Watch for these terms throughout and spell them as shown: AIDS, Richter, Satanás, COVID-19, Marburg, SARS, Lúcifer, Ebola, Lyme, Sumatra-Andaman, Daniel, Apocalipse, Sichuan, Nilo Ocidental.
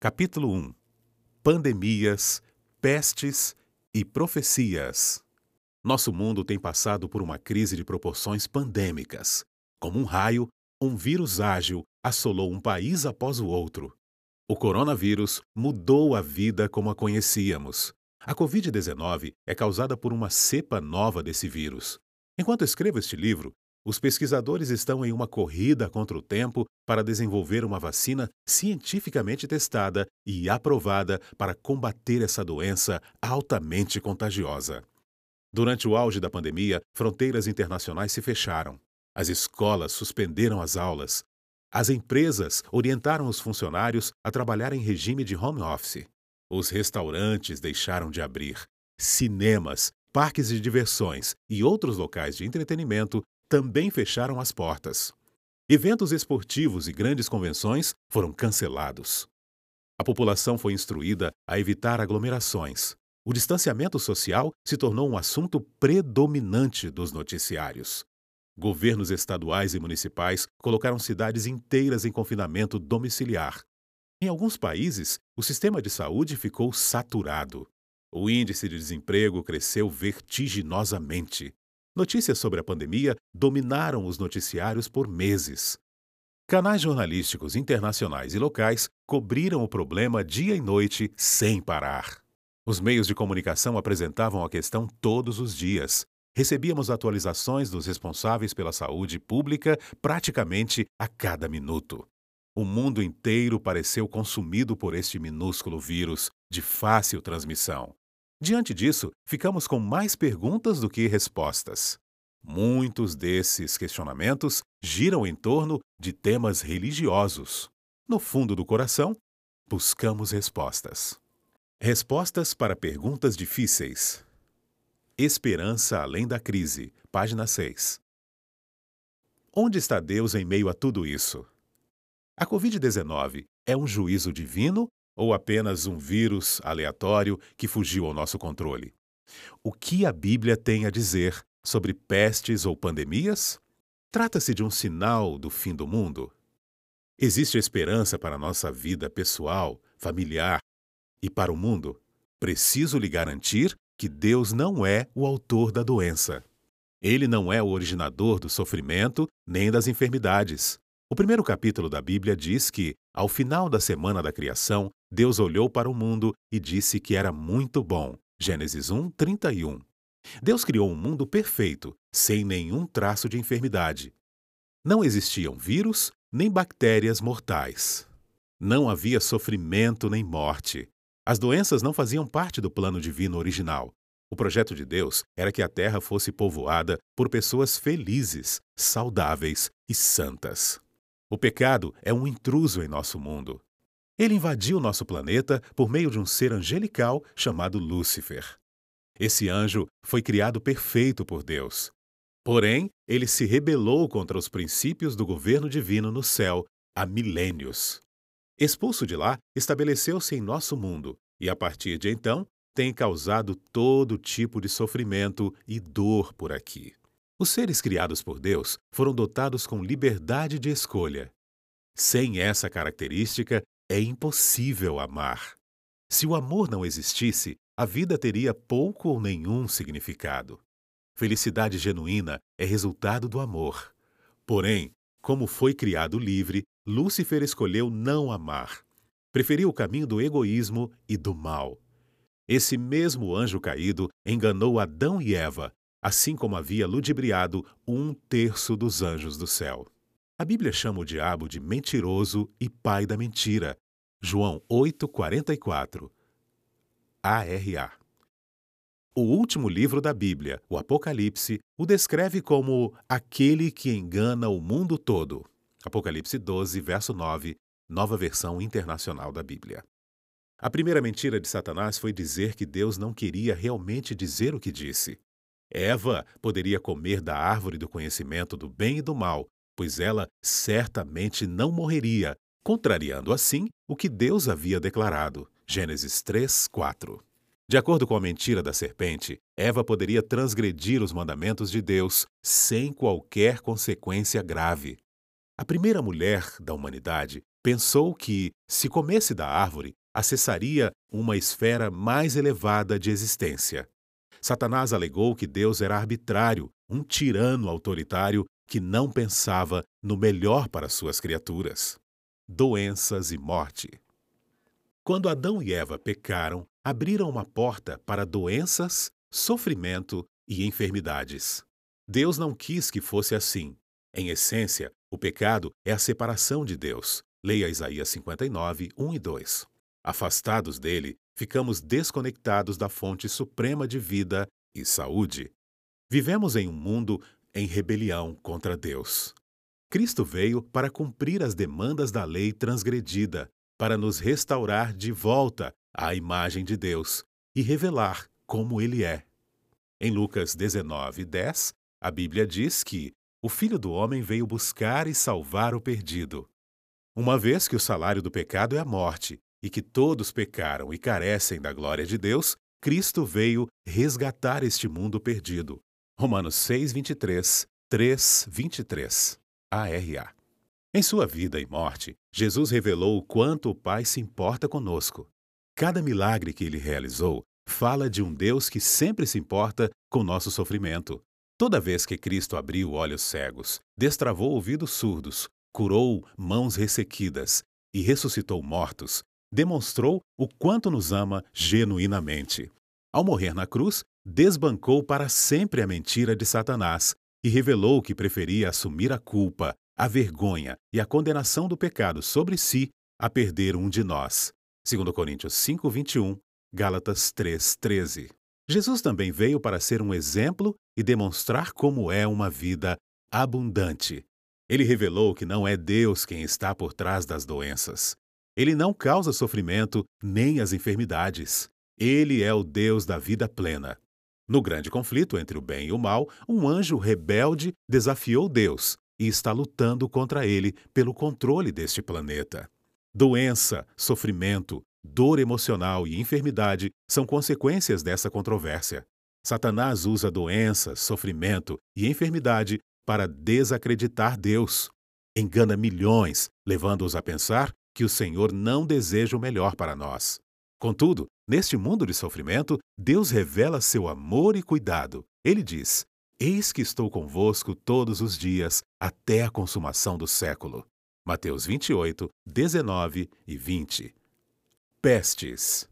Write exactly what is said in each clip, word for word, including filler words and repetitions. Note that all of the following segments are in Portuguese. Capítulo um. Pandemias, pestes e profecias. Nosso mundo tem passado por uma crise de proporções pandêmicas. Como um raio, um vírus ágil assolou um país após o outro. O coronavírus mudou a vida como a conhecíamos. A covid dezenove é causada por uma cepa nova desse vírus. Enquanto escrevo este livro, os pesquisadores estão em uma corrida contra o tempo para desenvolver uma vacina cientificamente testada e aprovada para combater essa doença altamente contagiosa. Durante o auge da pandemia, fronteiras internacionais se fecharam. As escolas suspenderam as aulas. As empresas orientaram os funcionários a trabalhar em regime de home office. Os restaurantes deixaram de abrir. Cinemas, parques de diversões e outros locais de entretenimento também fecharam as portas. Eventos esportivos e grandes convenções foram cancelados. A população foi instruída a evitar aglomerações. O distanciamento social se tornou um assunto predominante dos noticiários. Governos estaduais e municipais colocaram cidades inteiras em confinamento domiciliar. Em alguns países, o sistema de saúde ficou saturado. O índice de desemprego cresceu vertiginosamente. Notícias sobre a pandemia dominaram os noticiários por meses. Canais jornalísticos internacionais e locais cobriram o problema dia e noite sem parar. Os meios de comunicação apresentavam a questão todos os dias. Recebíamos atualizações dos responsáveis pela saúde pública praticamente a cada minuto. O mundo inteiro pareceu consumido por este minúsculo vírus de fácil transmissão. Diante disso, ficamos com mais perguntas do que respostas. Muitos desses questionamentos giram em torno de temas religiosos. No fundo do coração, buscamos respostas. Respostas para perguntas difíceis. Esperança além da crise, página seis. Onde está Deus em meio a tudo isso? A covid dezenove é um juízo divino ou apenas um vírus aleatório que fugiu ao nosso controle? O que a Bíblia tem a dizer sobre pestes ou pandemias? Trata-se de um sinal do fim do mundo? Existe esperança para a nossa vida pessoal, familiar e para o mundo? Preciso lhe garantir que Deus não é o autor da doença. Ele não é o originador do sofrimento nem das enfermidades. O primeiro capítulo da Bíblia diz que, ao final da semana da criação, Deus olhou para o mundo e disse que era muito bom. Gênesis um, trinta e um. Deus criou um mundo perfeito, sem nenhum traço de enfermidade. Não existiam vírus nem bactérias mortais. Não havia sofrimento nem morte. As doenças não faziam parte do plano divino original. O projeto de Deus era que a Terra fosse povoada por pessoas felizes, saudáveis e santas. O pecado é um intruso em nosso mundo. Ele invadiu nosso planeta por meio de um ser angelical chamado Lúcifer. Esse anjo foi criado perfeito por Deus. Porém, ele se rebelou contra os princípios do governo divino no céu há milênios. Expulso de lá, estabeleceu-se em nosso mundo e, a partir de então, tem causado todo tipo de sofrimento e dor por aqui. Os seres criados por Deus foram dotados com liberdade de escolha. Sem essa característica, é impossível amar. Se o amor não existisse, a vida teria pouco ou nenhum significado. Felicidade genuína é resultado do amor. Porém, como foi criado livre, Lúcifer escolheu não amar. Preferiu o caminho do egoísmo e do mal. Esse mesmo anjo caído enganou Adão e Eva, assim como havia ludibriado um terço dos anjos do céu. A Bíblia chama o diabo de mentiroso e pai da mentira. João oito, quarenta e quatro. A R A. O último livro da Bíblia, o Apocalipse, o descreve como aquele que engana o mundo todo. Apocalipse doze, verso nove, nova versão internacional da Bíblia. A primeira mentira de Satanás foi dizer que Deus não queria realmente dizer o que disse. Eva poderia comer da árvore do conhecimento do bem e do mal, pois ela certamente não morreria, contrariando assim o que Deus havia declarado. Gênesis três, quatro. De acordo com a mentira da serpente, Eva poderia transgredir os mandamentos de Deus sem qualquer consequência grave. A primeira mulher da humanidade Pensou que, se comesse da árvore, acessaria uma esfera mais elevada de existência. Satanás alegou que Deus era arbitrário, um tirano autoritário que não pensava no melhor para suas criaturas. Doenças e morte. Quando Adão e Eva pecaram, abriram uma porta para doenças, sofrimento e enfermidades. Deus não quis que fosse assim. Em essência, o pecado é a separação de Deus. Leia Isaías cinquenta e nove, um e dois. Afastados dele, ficamos desconectados da fonte suprema de vida e saúde. Vivemos em um mundo em rebelião contra Deus. Cristo veio para cumprir as demandas da lei transgredida, para nos restaurar de volta à imagem de Deus e revelar como Ele é. Em Lucas dezenove, dez, a Bíblia diz que o Filho do Homem veio buscar e salvar o perdido. Uma vez que o salário do pecado é a morte e que todos pecaram e carecem da glória de Deus, Cristo veio resgatar este mundo perdido. Romanos seis, vinte e três, três, vinte e três. A R A. Em sua vida e morte, Jesus revelou o quanto o Pai se importa conosco. Cada milagre que ele realizou fala de um Deus que sempre se importa com nosso sofrimento. Toda vez que Cristo abriu olhos cegos, destravou ouvidos surdos, curou mãos ressequidas e ressuscitou mortos, demonstrou o quanto nos ama genuinamente. Ao morrer na cruz, desbancou para sempre a mentira de Satanás e revelou que preferia assumir a culpa, a vergonha e a condenação do pecado sobre si a perder um de nós. segundo Coríntios cinco, vinte e um, Gálatas três, treze. Jesus também veio para ser um exemplo e demonstrar como é uma vida abundante. Ele revelou que não é Deus quem está por trás das doenças. Ele não causa sofrimento nem as enfermidades. Ele é o Deus da vida plena. No grande conflito entre o bem e o mal, um anjo rebelde desafiou Deus e está lutando contra ele pelo controle deste planeta. Doença, sofrimento, dor emocional e enfermidade são consequências dessa controvérsia. Satanás usa doença, sofrimento e enfermidade para desacreditar Deus. Engana milhões, levando-os a pensar que o Senhor não deseja o melhor para nós. Contudo, neste mundo de sofrimento, Deus revela seu amor e cuidado. Ele diz: "Eis que estou convosco todos os dias, até a consumação do século." Mateus vinte e oito, dezenove e vinte. Pestes.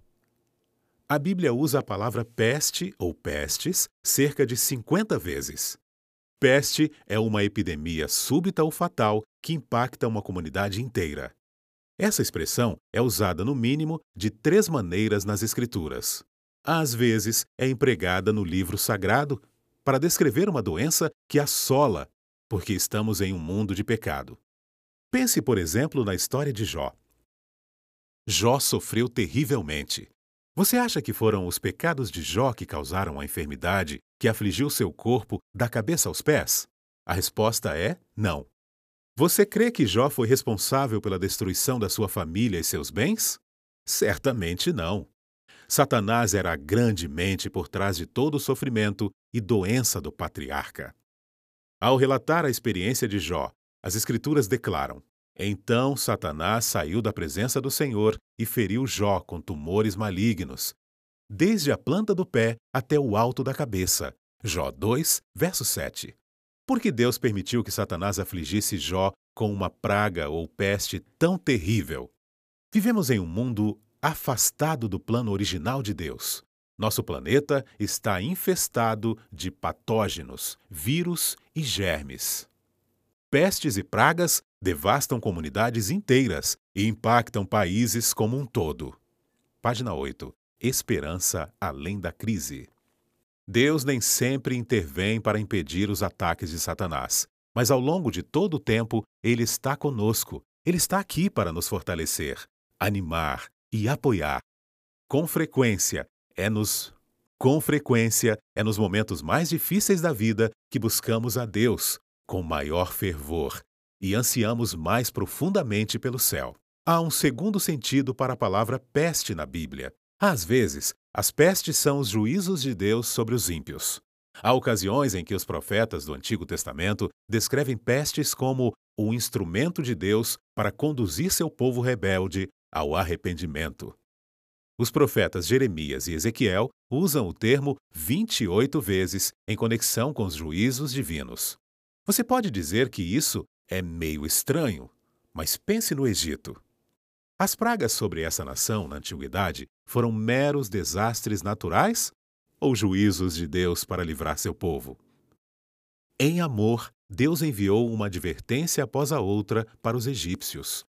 A Bíblia usa a palavra peste ou pestes cerca de cinquenta vezes. Peste é uma epidemia súbita ou fatal que impacta uma comunidade inteira. Essa expressão é usada no mínimo de três maneiras nas Escrituras. Às vezes, é empregada no livro sagrado para descrever uma doença que assola, porque estamos em um mundo de pecado. Pense, por exemplo, na história de Jó. Jó sofreu terrivelmente. Você acha que foram os pecados de Jó que causaram a enfermidade que afligiu seu corpo da cabeça aos pés? A resposta é não. Você crê que Jó foi responsável pela destruição da sua família e seus bens? Certamente não. Satanás era a grande mente por trás de todo o sofrimento e doença do patriarca. Ao relatar a experiência de Jó, as Escrituras declaram: "Então Satanás saiu da presença do Senhor e feriu Jó com tumores malignos, desde a planta do pé até o alto da cabeça." Jó dois, verso sete. Porque Deus permitiu que Satanás afligisse Jó com uma praga ou peste tão terrível? Vivemos em um mundo afastado do plano original de Deus. Nosso planeta está infestado de patógenos, vírus e germes. Pestes e pragas devastam comunidades inteiras e impactam países como um todo. Página oito. Esperança além da crise. Deus nem sempre intervém para impedir os ataques de Satanás, mas ao longo de todo o tempo Ele está conosco. Ele está aqui para nos fortalecer, animar e apoiar. Com frequência é nos, com frequência é nos momentos mais difíceis da vida que buscamos a Deus com maior fervor e ansiamos mais profundamente pelo céu. Há um segundo sentido para a palavra peste na Bíblia. Às vezes, as pestes são os juízos de Deus sobre os ímpios. Há ocasiões em que os profetas do Antigo Testamento descrevem pestes como o instrumento de Deus para conduzir seu povo rebelde ao arrependimento. Os profetas Jeremias e Ezequiel usam o termo vinte e oito vezes em conexão com os juízos divinos. Você pode dizer que isso é meio estranho, mas pense no Egito. As pragas sobre essa nação na antiguidade foram meros desastres naturais ou juízos de Deus para livrar seu povo? Em amor, Deus enviou uma advertência após a outra para os egípcios.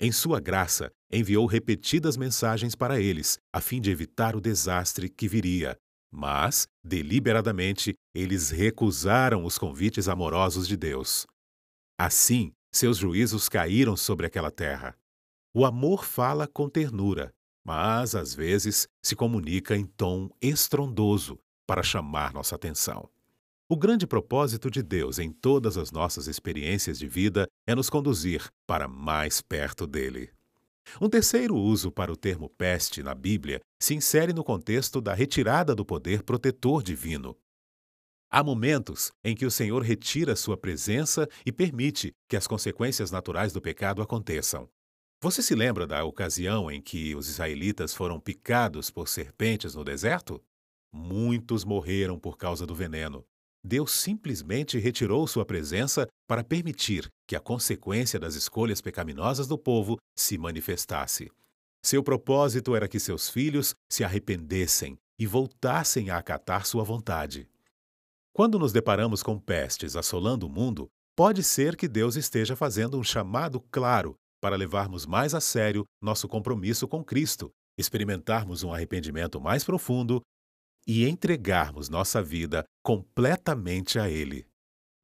Em sua graça, enviou repetidas mensagens para eles, a fim de evitar o desastre que viria. Mas, deliberadamente, eles recusaram os convites amorosos de Deus. Assim, seus juízos caíram sobre aquela terra. O amor fala com ternura, mas, às vezes, se comunica em tom estrondoso para chamar nossa atenção. O grande propósito de Deus em todas as nossas experiências de vida é nos conduzir para mais perto dele. Um terceiro uso para o termo peste na Bíblia se insere no contexto da retirada do poder protetor divino. Há momentos em que o Senhor retira sua presença e permite que as consequências naturais do pecado aconteçam. Você se lembra da ocasião em que os israelitas foram picados por serpentes no deserto? Muitos morreram por causa do veneno. Deus simplesmente retirou sua presença para permitir que a consequência das escolhas pecaminosas do povo se manifestasse. Seu propósito era que seus filhos se arrependessem e voltassem a acatar sua vontade. Quando nos deparamos com pestes assolando o mundo, pode ser que Deus esteja fazendo um chamado claro para levarmos mais a sério nosso compromisso com Cristo, experimentarmos um arrependimento mais profundo e entregarmos nossa vida completamente a Ele.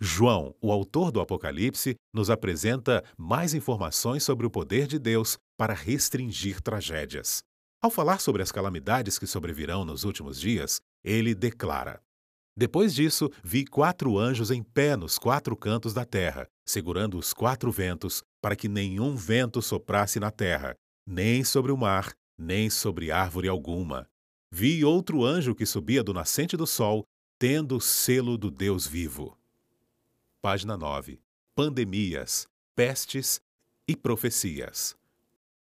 João, o autor do Apocalipse, nos apresenta mais informações sobre o poder de Deus para restringir tragédias. Ao falar sobre as calamidades que sobrevirão nos últimos dias, ele declara: "Depois disso, vi quatro anjos em pé nos quatro cantos da terra, segurando os quatro ventos, para que nenhum vento soprasse na terra, nem sobre o mar, nem sobre árvore alguma. Vi outro anjo que subia do nascente do sol, tendo o selo do Deus vivo." Página nove. Pandemias, pestes e profecias.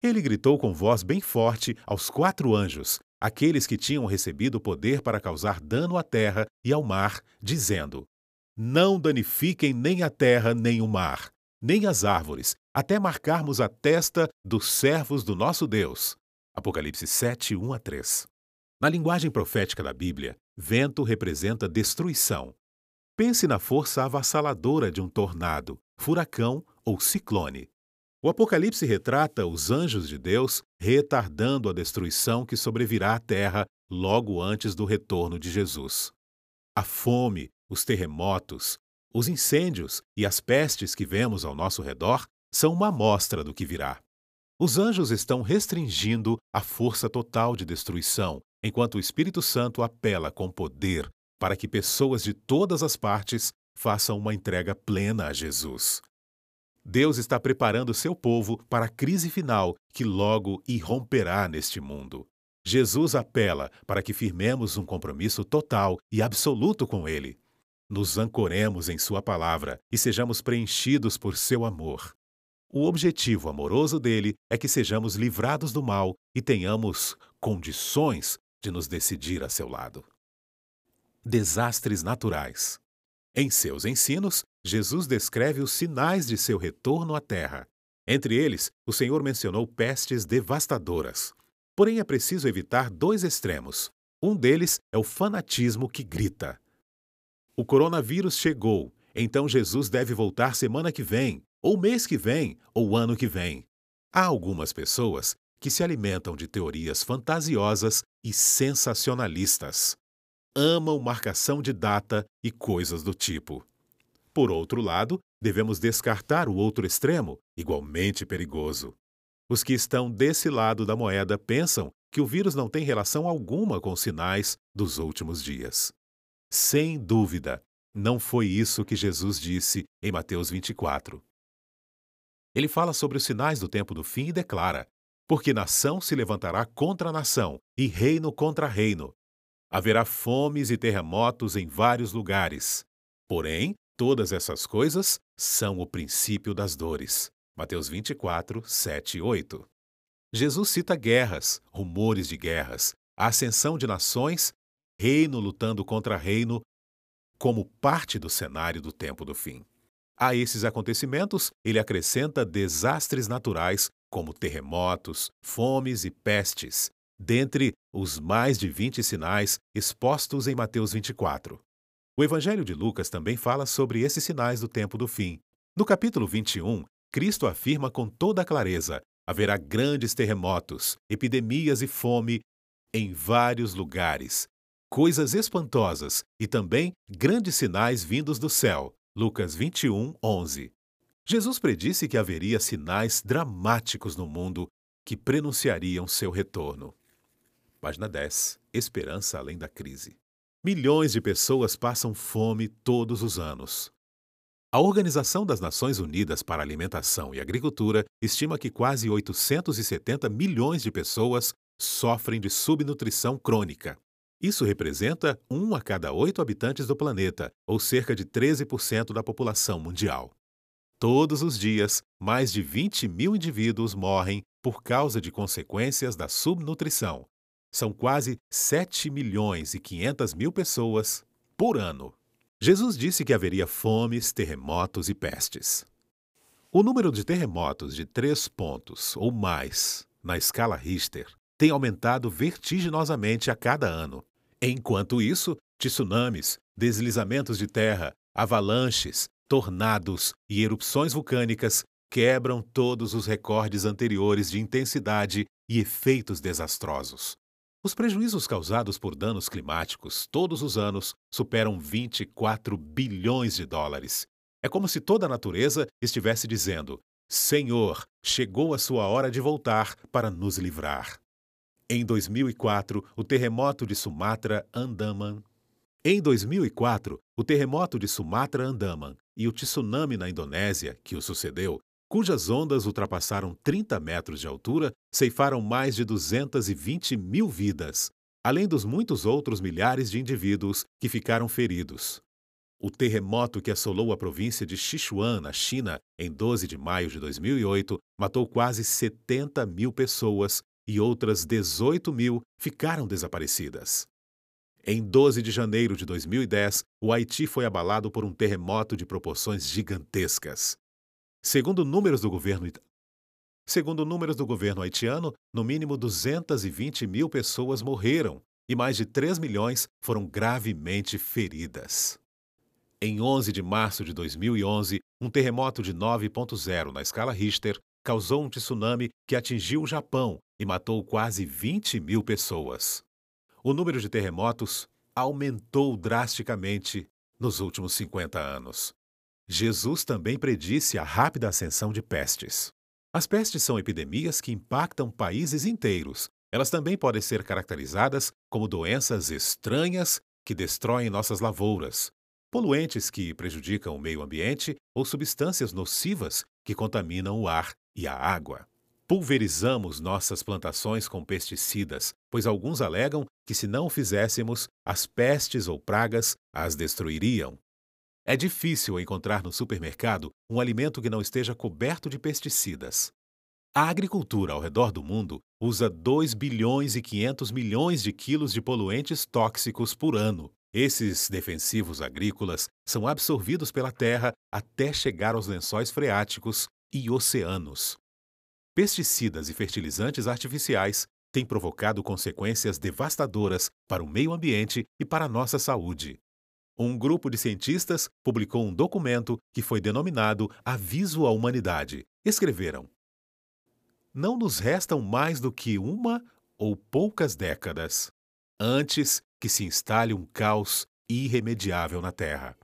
Ele gritou com voz bem forte aos quatro anjos, aqueles que tinham recebido poder para causar dano à terra e ao mar, dizendo: "Não danifiquem nem a terra, nem o mar, nem as árvores, até marcarmos a testa dos servos do nosso Deus." Apocalipse sete, um a três. Na linguagem profética da Bíblia, vento representa destruição. Pense na força avassaladora de um tornado, furacão ou ciclone. O Apocalipse retrata os anjos de Deus retardando a destruição que sobrevirá à terra logo antes do retorno de Jesus. A fome, os terremotos, os incêndios e as pestes que vemos ao nosso redor são uma amostra do que virá. Os anjos estão restringindo a força total de destruição, enquanto o Espírito Santo apela com poder para que pessoas de todas as partes façam uma entrega plena a Jesus. Deus está preparando seu povo para a crise final que logo irromperá neste mundo. Jesus apela para que firmemos um compromisso total e absoluto com Ele. Nos ancoremos em sua palavra e sejamos preenchidos por seu amor. O objetivo amoroso dele é que sejamos livrados do mal e tenhamos condições de nos decidir a seu lado. Desastres naturais. Em seus ensinos, Jesus descreve os sinais de seu retorno à terra. Entre eles, o Senhor mencionou pestes devastadoras. Porém, é preciso evitar dois extremos. Um deles é o fanatismo que grita: "O coronavírus chegou, então Jesus deve voltar semana que vem, ou mês que vem, ou ano que vem." Há algumas pessoas que se alimentam de teorias fantasiosas e sensacionalistas. Amam marcação de data e coisas do tipo. Por outro lado, devemos descartar o outro extremo, igualmente perigoso. Os que estão desse lado da moeda pensam que o vírus não tem relação alguma com os sinais dos últimos dias. Sem dúvida, não foi isso que Jesus disse em Mateus vinte e quatro. Ele fala sobre os sinais do tempo do fim e declara: "Porque nação se levantará contra nação, e reino contra reino. Haverá fomes e terremotos em vários lugares. Porém, Todas essas coisas são o princípio das dores. Mateus vinte e quatro, sete e oito. Jesus cita guerras, rumores de guerras, a ascensão de nações, reino lutando contra reino, como parte do cenário do tempo do fim. A esses acontecimentos, ele acrescenta desastres naturais, como terremotos, fomes e pestes, dentre os mais de vinte sinais expostos em Mateus vinte e quatro. O Evangelho de Lucas também fala sobre esses sinais do tempo do fim. No capítulo vinte e um, Cristo afirma com toda a clareza: haverá grandes terremotos, epidemias e fome em vários lugares, coisas espantosas e também grandes sinais vindos do céu. Lucas vinte e um, onze. Jesus predisse que haveria sinais dramáticos no mundo que prenunciariam seu retorno. Página dez. Esperança além da crise. Milhões de pessoas passam fome todos os anos. A Organização das Nações Unidas para a Alimentação e Agricultura estima que quase oitocentos e setenta milhões de pessoas sofrem de subnutrição crônica. Isso representa um a cada oito habitantes do planeta, ou cerca de treze por cento da população mundial. Todos os dias, mais de vinte mil indivíduos morrem por causa de consequências da subnutrição. São quase sete milhões e quinhentas mil pessoas por ano. Jesus disse que haveria fomes, terremotos e pestes. O número de terremotos de três pontos ou mais na escala Richter tem aumentado vertiginosamente a cada ano. Enquanto isso, tsunamis, deslizamentos de terra, avalanches, tornados e erupções vulcânicas quebram todos os recordes anteriores de intensidade e efeitos desastrosos. Os prejuízos causados por danos climáticos todos os anos superam vinte e quatro bilhões de dólares. É como se toda a natureza estivesse dizendo: Senhor, chegou a sua hora de voltar para nos livrar. Em dois mil e quatro, o terremoto de Sumatra-Andaman. Em dois mil e quatro, o terremoto de Sumatra-Andaman e o tsunami na Indonésia, que o sucedeu, cujas ondas ultrapassaram trinta metros de altura, ceifaram mais de duzentas e vinte mil vidas, além dos muitos outros milhares de indivíduos que ficaram feridos. O terremoto que assolou a província de Sichuan, na China, em doze de maio de dois mil e oito, matou quase setenta mil pessoas e outras dezoito mil ficaram desaparecidas. Em doze de janeiro de dois mil e dez, o Haiti foi abalado por um terremoto de proporções gigantescas. Segundo números do governo, segundo números do governo haitiano, no mínimo duzentas e vinte mil pessoas morreram e mais de três milhões foram gravemente feridas. Em onze de março de dois mil e onze, um terremoto de nove ponto zero na escala Richter causou um tsunami que atingiu o Japão e matou quase vinte mil pessoas. O número de terremotos aumentou drasticamente nos últimos cinquenta anos. Jesus também predisse a rápida ascensão de pestes. As pestes são epidemias que impactam países inteiros. Elas também podem ser caracterizadas como doenças estranhas que destroem nossas lavouras, poluentes que prejudicam o meio ambiente ou substâncias nocivas que contaminam o ar e a água. Pulverizamos nossas plantações com pesticidas, pois alguns alegam que, se não o fizéssemos, as pestes ou pragas as destruiriam. É difícil encontrar no supermercado um alimento que não esteja coberto de pesticidas. A agricultura ao redor do mundo usa dois bilhões e quinhentos milhões de quilos de poluentes tóxicos por ano. Esses defensivos agrícolas são absorvidos pela terra até chegar aos lençóis freáticos e oceanos. Pesticidas e fertilizantes artificiais têm provocado consequências devastadoras para o meio ambiente e para a nossa saúde. Um grupo de cientistas publicou um documento que foi denominado Aviso à Humanidade. Escreveram: não nos restam mais do que uma ou poucas décadas antes que se instale um caos irremediável na Terra.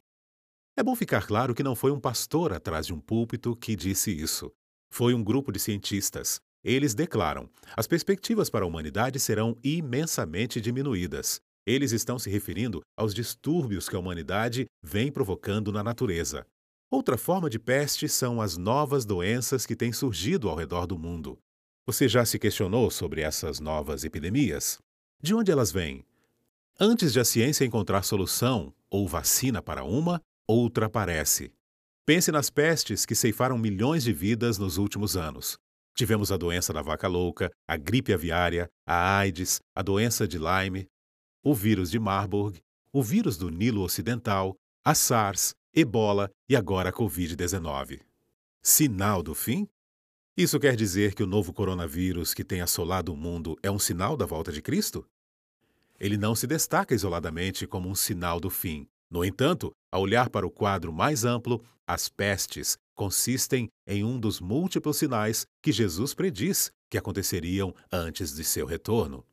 É bom ficar claro que não foi um pastor atrás de um púlpito que disse isso. Foi um grupo de cientistas. Eles declaram: as perspectivas para a humanidade serão imensamente diminuídas. Eles estão se referindo aos distúrbios que a humanidade vem provocando na natureza. Outra forma de peste são as novas doenças que têm surgido ao redor do mundo. Você já se questionou sobre essas novas epidemias? De onde elas vêm? Antes de a ciência encontrar solução ou vacina para uma, outra aparece. Pense nas pestes que ceifaram milhões de vidas nos últimos anos. Tivemos a doença da vaca louca, a gripe aviária, a AIDS, a doença de Lyme, o vírus de Marburg, o vírus do Nilo Ocidental, a SARS, Ebola e agora a covid dezenove. Sinal do fim? Isso quer dizer que o novo coronavírus que tem assolado o mundo é um sinal da volta de Cristo? Ele não se destaca isoladamente como um sinal do fim. No entanto, ao olhar para o quadro mais amplo, as pestes consistem em um dos múltiplos sinais que Jesus prediz que aconteceriam antes de seu retorno.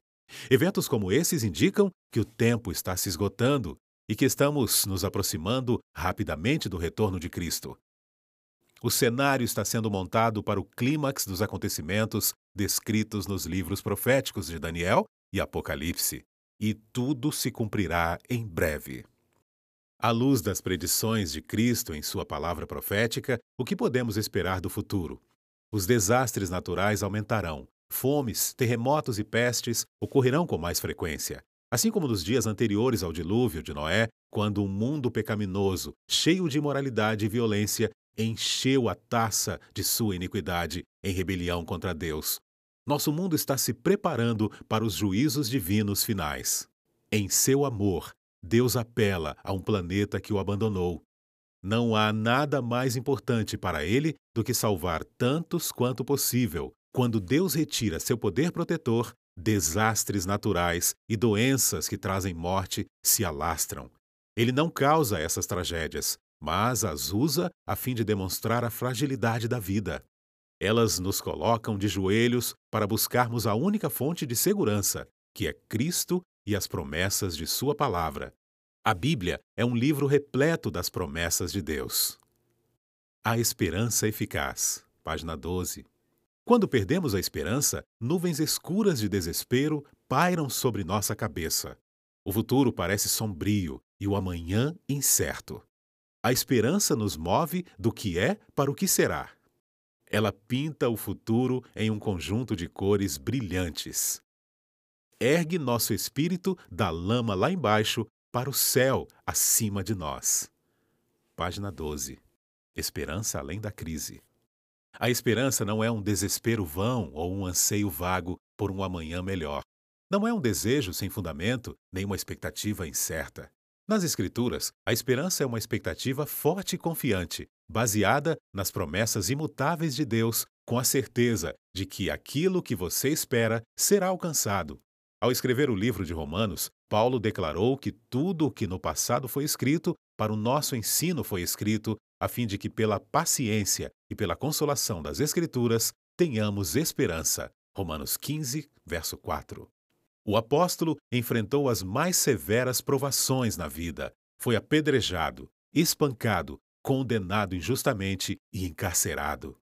Eventos como esses indicam que o tempo está se esgotando e que estamos nos aproximando rapidamente do retorno de Cristo. O cenário está sendo montado para o clímax dos acontecimentos descritos nos livros proféticos de Daniel e Apocalipse, e tudo se cumprirá em breve. À luz das predições de Cristo em sua palavra profética, o que podemos esperar do futuro? Os desastres naturais aumentarão. Fomes, terremotos e pestes ocorrerão com mais frequência. Assim como nos dias anteriores ao dilúvio de Noé, quando um mundo pecaminoso, cheio de imoralidade e violência, encheu a taça de sua iniquidade em rebelião contra Deus. Nosso mundo está se preparando para os juízos divinos finais. Em seu amor, Deus apela a um planeta que o abandonou. Não há nada mais importante para ele do que salvar tantos quanto possível. Quando Deus retira seu poder protetor, desastres naturais e doenças que trazem morte se alastram. Ele não causa essas tragédias, mas as usa a fim de demonstrar a fragilidade da vida. Elas nos colocam de joelhos para buscarmos a única fonte de segurança, que é Cristo e as promessas de sua palavra. A Bíblia é um livro repleto das promessas de Deus. A esperança eficaz, página doze. Quando perdemos a esperança, nuvens escuras de desespero pairam sobre nossa cabeça. O futuro parece sombrio e o amanhã incerto. A esperança nos move do que é para o que será. Ela pinta o futuro em um conjunto de cores brilhantes. Ergue nosso espírito da lama lá embaixo para o céu acima de nós. Página doze. Esperança além da crise. A esperança não é um desespero vão ou um anseio vago por um amanhã melhor. Não é um desejo sem fundamento nem uma expectativa incerta. Nas Escrituras, a esperança é uma expectativa forte e confiante, baseada nas promessas imutáveis de Deus, com a certeza de que aquilo que você espera será alcançado. Ao escrever o livro de Romanos, Paulo declarou que tudo o que no passado foi escrito para o nosso ensino foi escrito, a fim de que pela paciência e pela consolação das Escrituras tenhamos esperança. Romanos quinze, verso quatro. O apóstolo enfrentou as mais severas provações na vida. Foi apedrejado, espancado, condenado injustamente e encarcerado.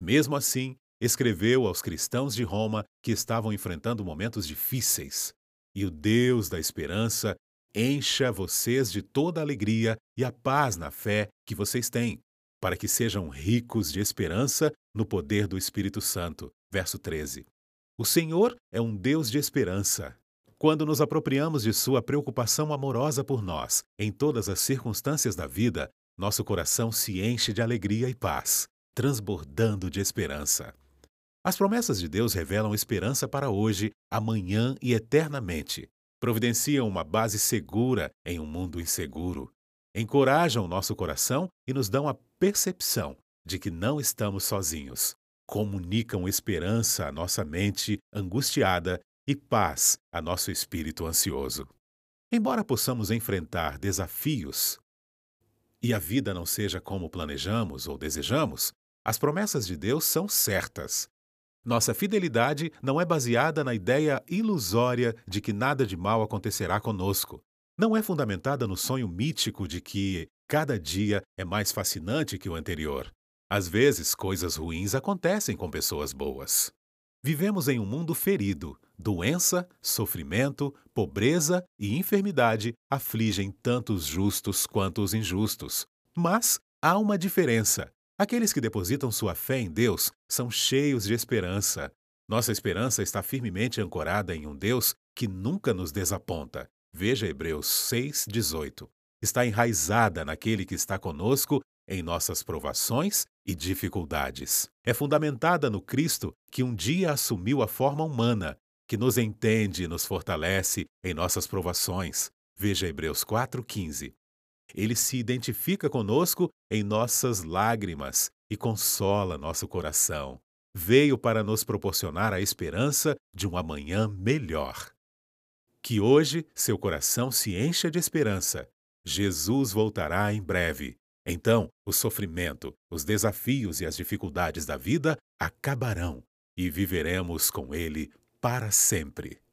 Mesmo assim, escreveu aos cristãos de Roma que estavam enfrentando momentos difíceis. E o Deus da esperança encha vocês de toda a alegria e a paz na fé que vocês têm, para que sejam ricos de esperança no poder do Espírito Santo. Verso treze. O Senhor é um Deus de esperança. Quando nos apropriamos de sua preocupação amorosa por nós, em todas as circunstâncias da vida, nosso coração se enche de alegria e paz, transbordando de esperança. As promessas de Deus revelam esperança para hoje, amanhã e eternamente. Providenciam uma base segura em um mundo inseguro. Encorajam nosso coração e nos dão a percepção de que não estamos sozinhos. Comunicam esperança à nossa mente angustiada e paz a nosso espírito ansioso. Embora possamos enfrentar desafios e a vida não seja como planejamos ou desejamos, as promessas de Deus são certas. Nossa fidelidade não é baseada na ideia ilusória de que nada de mal acontecerá conosco. Não é fundamentada no sonho mítico de que cada dia é mais fascinante que o anterior. Às vezes, coisas ruins acontecem com pessoas boas. Vivemos em um mundo ferido. Doença, sofrimento, pobreza e enfermidade afligem tanto os justos quanto os injustos. Mas há uma diferença. Aqueles que depositam sua fé em Deus são cheios de esperança. Nossa esperança está firmemente ancorada em um Deus que nunca nos desaponta. Veja Hebreus seis, dezoito. está enraizada naquele que está conosco em nossas provações e dificuldades. É fundamentada no Cristo que um dia assumiu a forma humana, que nos entende e nos fortalece em nossas provações. Veja Hebreus quatro, quinze. Ele se identifica conosco em nossas lágrimas e consola nosso coração. Veio para nos proporcionar a esperança de um amanhã melhor. Que hoje seu coração se encha de esperança. Jesus voltará em breve. Então, o sofrimento, os desafios e as dificuldades da vida acabarão e viveremos com Ele para sempre.